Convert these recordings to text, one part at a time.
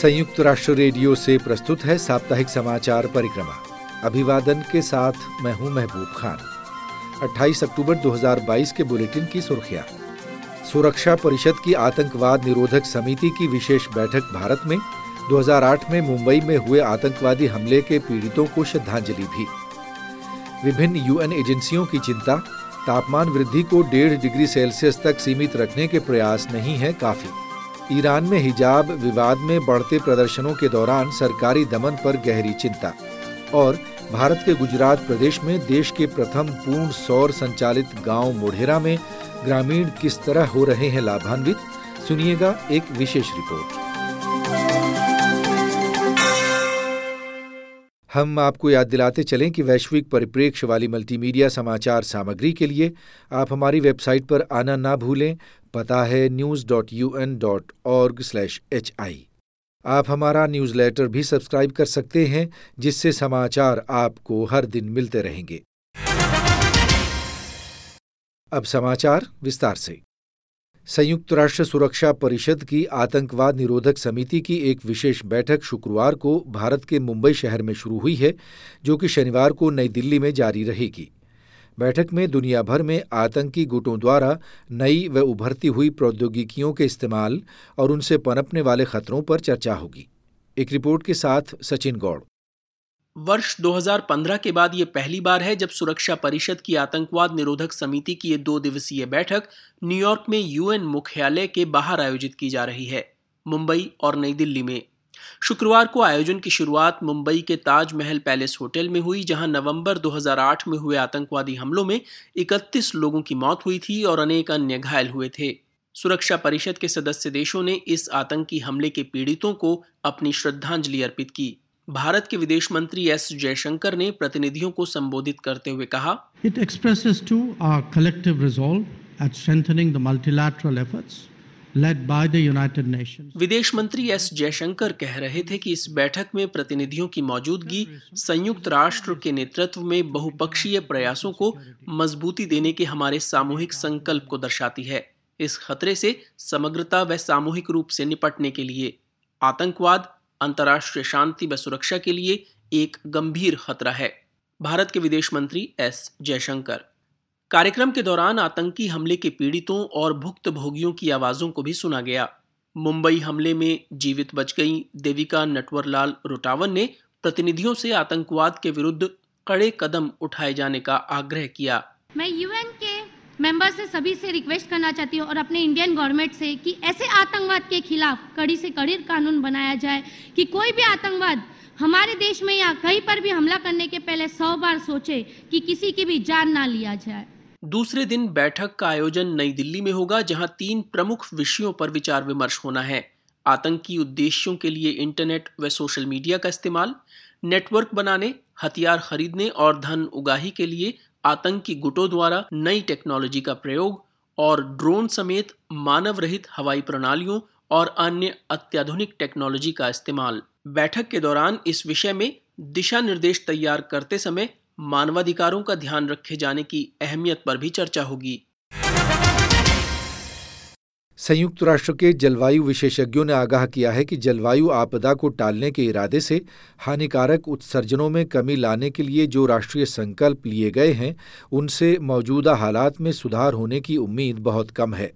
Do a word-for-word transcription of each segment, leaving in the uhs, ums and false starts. संयुक्त राष्ट्र रेडियो से प्रस्तुत है साप्ताहिक समाचार परिक्रमा। अभिवादन के साथ मैं हूं महबूब खान। अट्ठाईस अक्टूबर दो हज़ार बाईस के बुलेटिन की सुर्खियां। सुरक्षा परिषद की आतंकवाद निरोधक समिति की विशेष बैठक। भारत में दो हज़ार आठ में मुंबई में हुए आतंकवादी हमले के पीड़ितों को श्रद्धांजलि भी। विभिन्न यूएन एजेंसियों की चिंता, तापमान वृद्धि को डेढ़ डिग्री सेल्सियस तक सीमित रखने के प्रयास नहीं है काफी। ईरान में हिजाब विवाद में बढ़ते प्रदर्शनों के दौरान सरकारी दमन पर गहरी चिंता। और भारत के गुजरात प्रदेश में देश के प्रथम पूर्ण सौर संचालित गांव मोढेरा में ग्रामीण किस तरह हो रहे हैं लाभान्वित, सुनिएगा एक विशेष रिपोर्ट। हम आपको याद दिलाते चलें कि वैश्विक परिप्रेक्ष्य वाली मल्टीमीडिया समाचार सामग्री के लिए आप हमारी वेबसाइट पर आना ना भूलें। पता है news dot U N dot org slash H I. आप हमारा न्यूज़लेटर भी सब्सक्राइब कर सकते हैं, जिससे समाचार आपको हर दिन मिलते रहेंगे। अब समाचार विस्तार से। संयुक्त राष्ट्र सुरक्षा परिषद की आतंकवाद निरोधक समिति की एक विशेष बैठक शुक्रवार को भारत के मुंबई शहर में शुरू हुई है, जो कि शनिवार को नई दिल्ली में जारी रहेगी। बैठक में दुनिया भर में आतंकी गुटों द्वारा नई व उभरती हुई प्रौद्योगिकियों के इस्तेमाल और उनसे पनपने वाले खतरों पर चर्चा होगी। एक रिपोर्ट के साथ सचिन गौड़। वर्ष दो हज़ार पंद्रह के बाद ये पहली बार है जब सुरक्षा परिषद की आतंकवाद निरोधक समिति की ये दो दिवसीय बैठक न्यूयॉर्क में यूएन मुख्यालय के बाहर आयोजित की जा रही है। मुंबई और नई दिल्ली में शुक्रवार को आयोजन की शुरुआत मुंबई के ताजमहल पैलेस होटल में हुई, जहां नवंबर दो हज़ार आठ में हुए आतंकवादी हमलों में इकतीस लोगों की मौत हुई थी और अनेक अन्य घायल हुए थे। सुरक्षा परिषद के सदस्य देशों ने इस आतंकी हमले के पीड़ितों को अपनी श्रद्धांजलि अर्पित की। भारत के विदेश मंत्री एस जयशंकर ने प्रतिनिधियों को संबोधित करते हुए कहा, it expresses to our collective resolve at strengthening the multilateral efforts led by the United Nations. विदेश मंत्री एस जयशंकर कह रहे थे कि इस बैठक में प्रतिनिधियों की मौजूदगी संयुक्त राष्ट्र के नेतृत्व में बहुपक्षीय प्रयासों को मजबूती देने के हमारे सामूहिक संकल्प को दर्शाती है, इस खतरे से समग्रता व सामूहिक रूप से निपटने के लिए। आतंकवाद अंतर्राष्ट्रीय शांति व सुरक्षा के लिए एक गंभीर खतरा है। भारत के विदेश मंत्री एस जयशंकर। कार्यक्रम के दौरान आतंकी हमले के पीड़ितों और भुक्तभोगियों की आवाज़ों को भी सुना गया। मुंबई हमले में जीवित बच गई देविका नटवरलाल रुटावन ने प्रतिनिधियों से आतंकवाद के विरुद्ध कड़े कदम उठाए जाने का आग्रह किया। मैं यूएन के मेंबर से सभी से रिक्वेस्ट करना चाहती हूँ और अपने इंडियन गवर्नमेंट से कि ऐसे आतंकवाद के खिलाफ कड़ी से कड़ी कानून बनाया जाए कि कोई भी आतंकवाद हमारे देश में या कहीं पर भी हमला करने के पहले सौ बार सोचे कि किसी की भी जान ना लिया जाए। दूसरे दिन बैठक का आयोजन नई दिल्ली में होगा, जहाँ तीन प्रमुख विषयों पर विचार विमर्श होना है। आतंकी उद्देश्यों के लिए इंटरनेट व सोशल मीडिया का इस्तेमाल, नेटवर्क बनाने, हथियार खरीदने और धन उगाही के लिए आतंकी गुटों द्वारा नई टेक्नोलॉजी का प्रयोग और ड्रोन समेत मानव रहित हवाई प्रणालियों और अन्य अत्याधुनिक टेक्नोलॉजी का इस्तेमाल। बैठक के दौरान इस विषय में दिशा निर्देश तैयार करते समय मानवाधिकारों का ध्यान रखे जाने की अहमियत पर भी चर्चा होगी। संयुक्त राष्ट्र के जलवायु विशेषज्ञों ने आगाह किया है कि जलवायु आपदा को टालने के इरादे से हानिकारक उत्सर्जनों में कमी लाने के लिए जो राष्ट्रीय संकल्प लिए गए हैं, उनसे मौजूदा हालात में सुधार होने की उम्मीद बहुत कम है।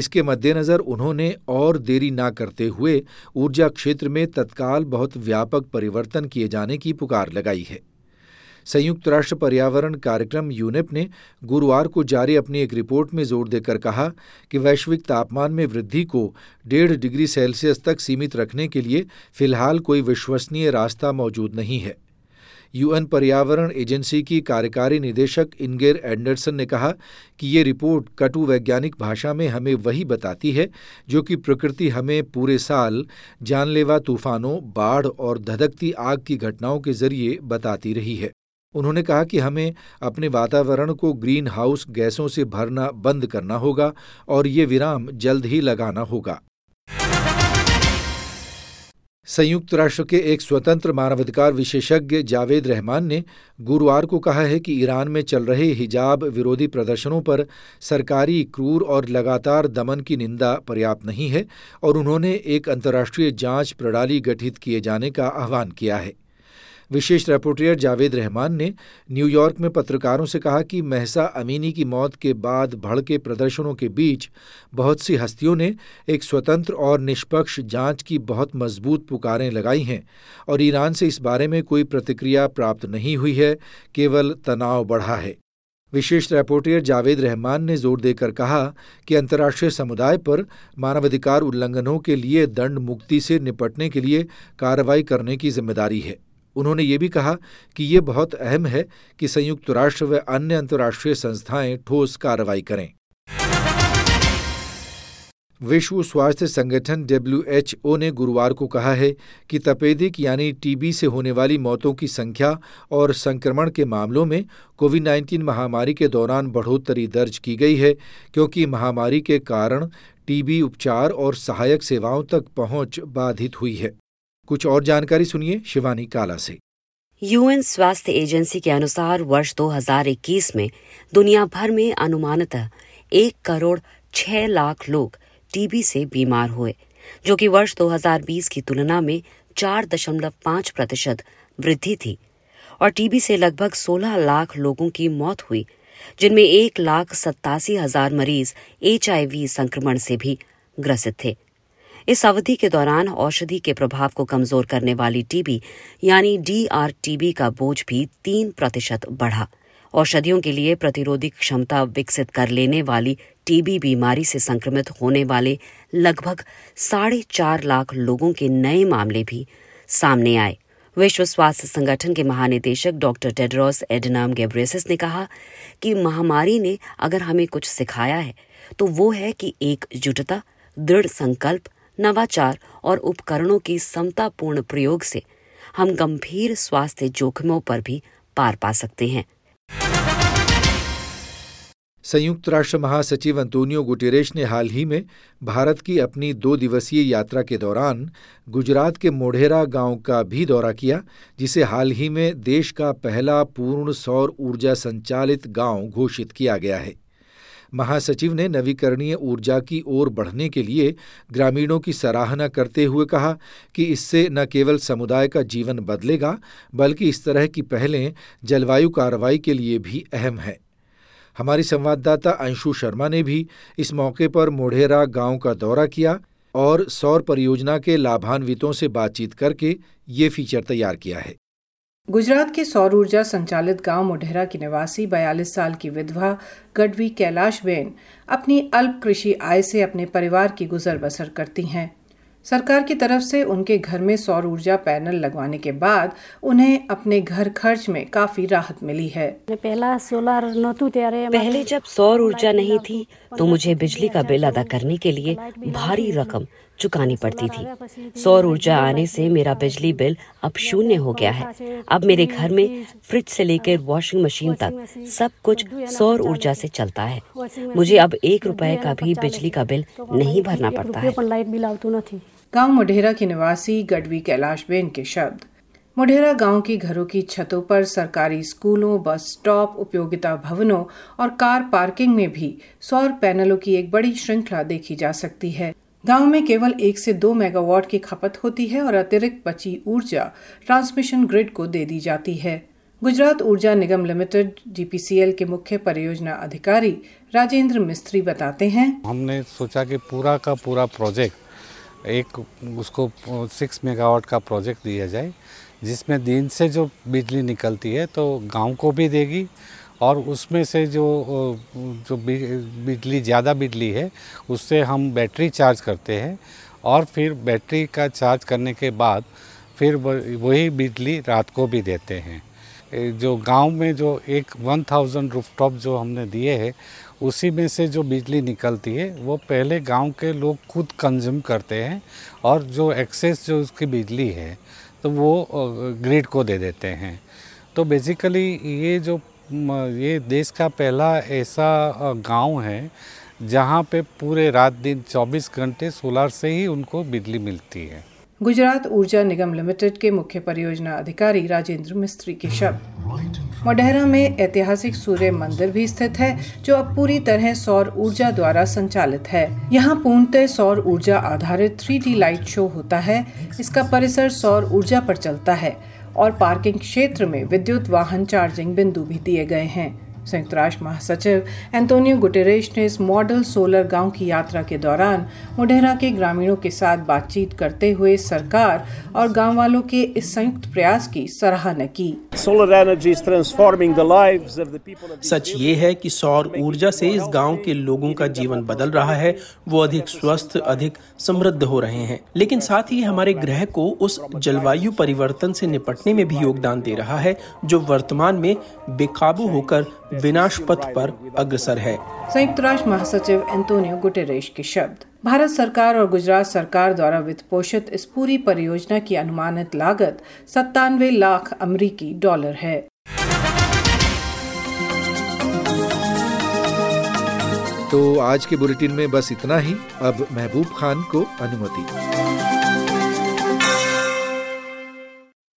इसके मद्देनज़र उन्होंने और देरी ना करते हुए ऊर्जा क्षेत्र में तत्काल बहुत व्यापक परिवर्तन किए जाने की पुकार लगाई है। संयुक्त राष्ट्र पर्यावरण कार्यक्रम यूनेप ने गुरुवार को जारी अपनी एक रिपोर्ट में जोर देकर कहा कि वैश्विक तापमान में वृद्धि को डेढ़ डिग्री सेल्सियस तक सीमित रखने के लिए फिलहाल कोई विश्वसनीय रास्ता मौजूद नहीं है। यूएन पर्यावरण एजेंसी की कार्यकारी निदेशक इंगेर एंडरसन ने कहा कि ये रिपोर्ट कटु वैज्ञानिक भाषा में हमें वही बताती है जो कि प्रकृति हमें पूरे साल जानलेवा तूफानों, बाढ़ और धधकती आग की घटनाओं के जरिए बताती रही है। उन्होंने कहा कि हमें अपने वातावरण को ग्रीन हाउस गैसों से भरना बंद करना होगा और ये विराम जल्द ही लगाना होगा। संयुक्त राष्ट्र के एक स्वतंत्र मानवाधिकार विशेषज्ञ जावेद रहमान ने गुरुवार को कहा है कि ईरान में चल रहे हिजाब विरोधी प्रदर्शनों पर सरकारी क्रूर और लगातार दमन की निंदा पर्याप्त नहीं है और उन्होंने एक अंतर्राष्ट्रीय जांच प्रणाली गठित किए जाने का आह्वान किया है। विशेष रिपोर्टर जावेद रहमान ने न्यूयॉर्क में पत्रकारों से कहा कि महसा अमीनी की मौत के बाद भड़के प्रदर्शनों के बीच बहुत सी हस्तियों ने एक स्वतंत्र और निष्पक्ष जांच की बहुत मजबूत पुकारें लगाई हैं और ईरान से इस बारे में कोई प्रतिक्रिया प्राप्त नहीं हुई है, केवल तनाव बढ़ा है। विशेष रिपोर्टर जावेद रहमान ने जोर देकर कहा कि अंतर्राष्ट्रीय समुदाय पर मानवाधिकार उल्लंघनों के लिए दंड मुक्ति से निपटने के लिए कार्रवाई करने की जिम्मेदारी है। उन्होंने ये भी कहा कि ये बहुत अहम है कि संयुक्त राष्ट्र व अन्य अंतर्राष्ट्रीय संस्थाएं ठोस कार्रवाई करें। विश्व स्वास्थ्य संगठन डब्ल्यू एच ओ ने गुरुवार को कहा है कि तपेदिक यानी टीबी से होने वाली मौतों की संख्या और संक्रमण के मामलों में कोविड नाइन्टीन महामारी के दौरान बढ़ोतरी दर्ज की गई है, क्योंकि महामारी के कारण टीबी उपचार और सहायक सेवाओं तक पहुंच बाधित हुई है। कुछ और जानकारी सुनिए शिवानी काला से। यूएन स्वास्थ्य एजेंसी के अनुसार वर्ष दो हज़ार इक्कीस में दुनिया भर में अनुमानतः एक करोड़ छह लाख लोग टीबी से बीमार हुए, जो कि वर्ष दो हज़ार बीस की तुलना में चार दशमलव पाँच प्रतिशत वृद्धि थी, और टीबी से लगभग सोलह लाख लोगों की मौत हुई, जिनमें एक लाख सत्तासी हजार मरीज एच आई वी संक्रमण से भी ग्रसित थे। इस अवधि के दौरान औषधि के प्रभाव को कमजोर करने वाली टीबी यानी डी आर टी बी का बोझ भी तीन प्रतिशत बढ़ा। औषधियों के लिए प्रतिरोधी क्षमता विकसित कर लेने वाली टीबी बीमारी से संक्रमित होने वाले लगभग साढ़े चार लाख लोगों के नए मामले भी सामने आए। विश्व स्वास्थ्य संगठन के महानिदेशक डॉक्टर टेड्रोस एडनोम गेब्रेयसस ने कहा कि महामारी ने अगर हमें कुछ सिखाया है तो वो है कि एकजुटता, दृढ़ संकल्प, नवाचार और उपकरणों की समतापूर्ण प्रयोग से हम गंभीर स्वास्थ्य जोखिमों पर भी पार पा सकते हैं। संयुक्त राष्ट्र महासचिव एंटोनियो गुटेरेश ने हाल ही में भारत की अपनी दो दिवसीय यात्रा के दौरान गुजरात के मोढेरा गांव का भी दौरा किया, जिसे हाल ही में देश का पहला पूर्ण सौर ऊर्जा संचालित गांव घोषित किया गया है। महासचिव ने नवीकरणीय ऊर्जा की ओर बढ़ने के लिए ग्रामीणों की सराहना करते हुए कहा कि इससे न केवल समुदाय का जीवन बदलेगा, बल्कि इस तरह की पहलें जलवायु कार्रवाई के लिए भी अहम है। हमारी संवाददाता अंशु शर्मा ने भी इस मौके पर मोढेरा गांव का दौरा किया और सौर परियोजना के लाभान्वितों से बातचीत करके ये फीचर तैयार किया है। गुजरात के सौर ऊर्जा संचालित गांव मोढेरा की निवासी बयालीस साल की विधवा गढ़वी कैलाश बेन अपनी अल्प कृषि आय से अपने परिवार की गुजर बसर करती हैं। सरकार की तरफ से उनके घर में सौर ऊर्जा पैनल लगवाने के बाद उन्हें अपने घर खर्च में काफी राहत मिली है। पहला सोलर नतु त्यारे पहले जब सौर ऊर्जा नहीं थी तो मुझे बिजली का बिल अदा करने के लिए भारी रकम चुकानी पड़ती थी। सौर ऊर्जा आने से मेरा बिजली बिल अब शून्य हो गया है। अब मेरे घर में फ्रिज से लेकर वॉशिंग मशीन तक सब कुछ सौर ऊर्जा से चलता है। मुझे अब एक रुपए का भी बिजली का बिल नहीं भरना पड़ता है। गांव मोढेरा की निवासी गढ़वी कैलाश बेन के शब्द। मोढेरा गांव की घरों की छतों पर सरकारी स्कूलों, बस स्टॉप, उपयोगिता भवनों और कार पार्किंग में भी सौर पैनलों की एक बड़ी श्रृंखला देखी जा सकती है। गांव में केवल एक से दो मेगावाट की खपत होती है और अतिरिक्त बची ऊर्जा ट्रांसमिशन ग्रिड को दे दी जाती है। Gujarat Urja Nigam limited G P C L के मुख्य परियोजना अधिकारी राजेंद्र मिस्त्री बताते हैं। हमने सोचा कि पूरा का पूरा प्रोजेक्ट एक उसको सिक्स मेगावाट का प्रोजेक्ट दिया जाए, जिसमें दिन से जो बिजली निकलती है तो गाँव को भी देगी और उसमें से जो जो बिजली ज़्यादा बिजली है उससे हम बैटरी चार्ज करते हैं और फिर बैटरी का चार्ज करने के बाद फिर वही बिजली रात को भी देते हैं। जो गांव में जो एक वन थाउजेंड रूफटॉप जो हमने दिए हैं उसी में से जो बिजली निकलती है वो पहले गांव के लोग खुद कंज्यूम करते हैं और जो एक्सेस जो उसकी बिजली है तो वो ग्रिड को दे देते हैं। तो बेसिकली ये जो ये देश का पहला ऐसा गांव है जहां पे पूरे रात दिन चौबीस घंटे सोलर से ही उनको बिजली मिलती है। गुजरात ऊर्जा निगम लिमिटेड के मुख्य परियोजना अधिकारी राजेंद्र मिस्त्री के शब्द। मोढेरा में ऐतिहासिक सूर्य मंदिर भी स्थित है जो अब पूरी तरह सौर ऊर्जा द्वारा संचालित है। यहाँ पूर्णतः सौर ऊर्जा आधारित थ्री डी लाइट शो होता है। इसका परिसर सौर ऊर्जा पर चलता है और पार्किंग क्षेत्र में विद्युत वाहन चार्जिंग बिंदु भी दिए गए हैं। संयुक्त राष्ट्र महासचिव एंटोनियो गुटेरेश ने इस मॉडल सोलर गांव की यात्रा के दौरान मोढेरा के ग्रामीणों के साथ बातचीत करते हुए सरकार और गांव वालों के इस संयुक्त प्रयास की सराहना की। सच ये है कि सौर ऊर्जा से इस गांव के लोगों का जीवन बदल रहा है। वो अधिक स्वस्थ, अधिक समृद्ध हो रहे हैं, लेकिन साथ ही हमारे ग्रह को उस जलवायु परिवर्तन से निपटने में भी योगदान दे रहा है जो वर्तमान में बेकाबू होकर विनाश पथ पर अग्रसर है। संयुक्त राष्ट्र महासचिव एंटोनियो गुटेरेश के शब्द। भारत सरकार और गुजरात सरकार द्वारा वित्त पोषित इस पूरी परियोजना की अनुमानित लागत सत्तानवे लाख अमेरिकी डॉलर है। तो आज के बुलेटिन में बस इतना ही। अब महबूब खान को अनुमति।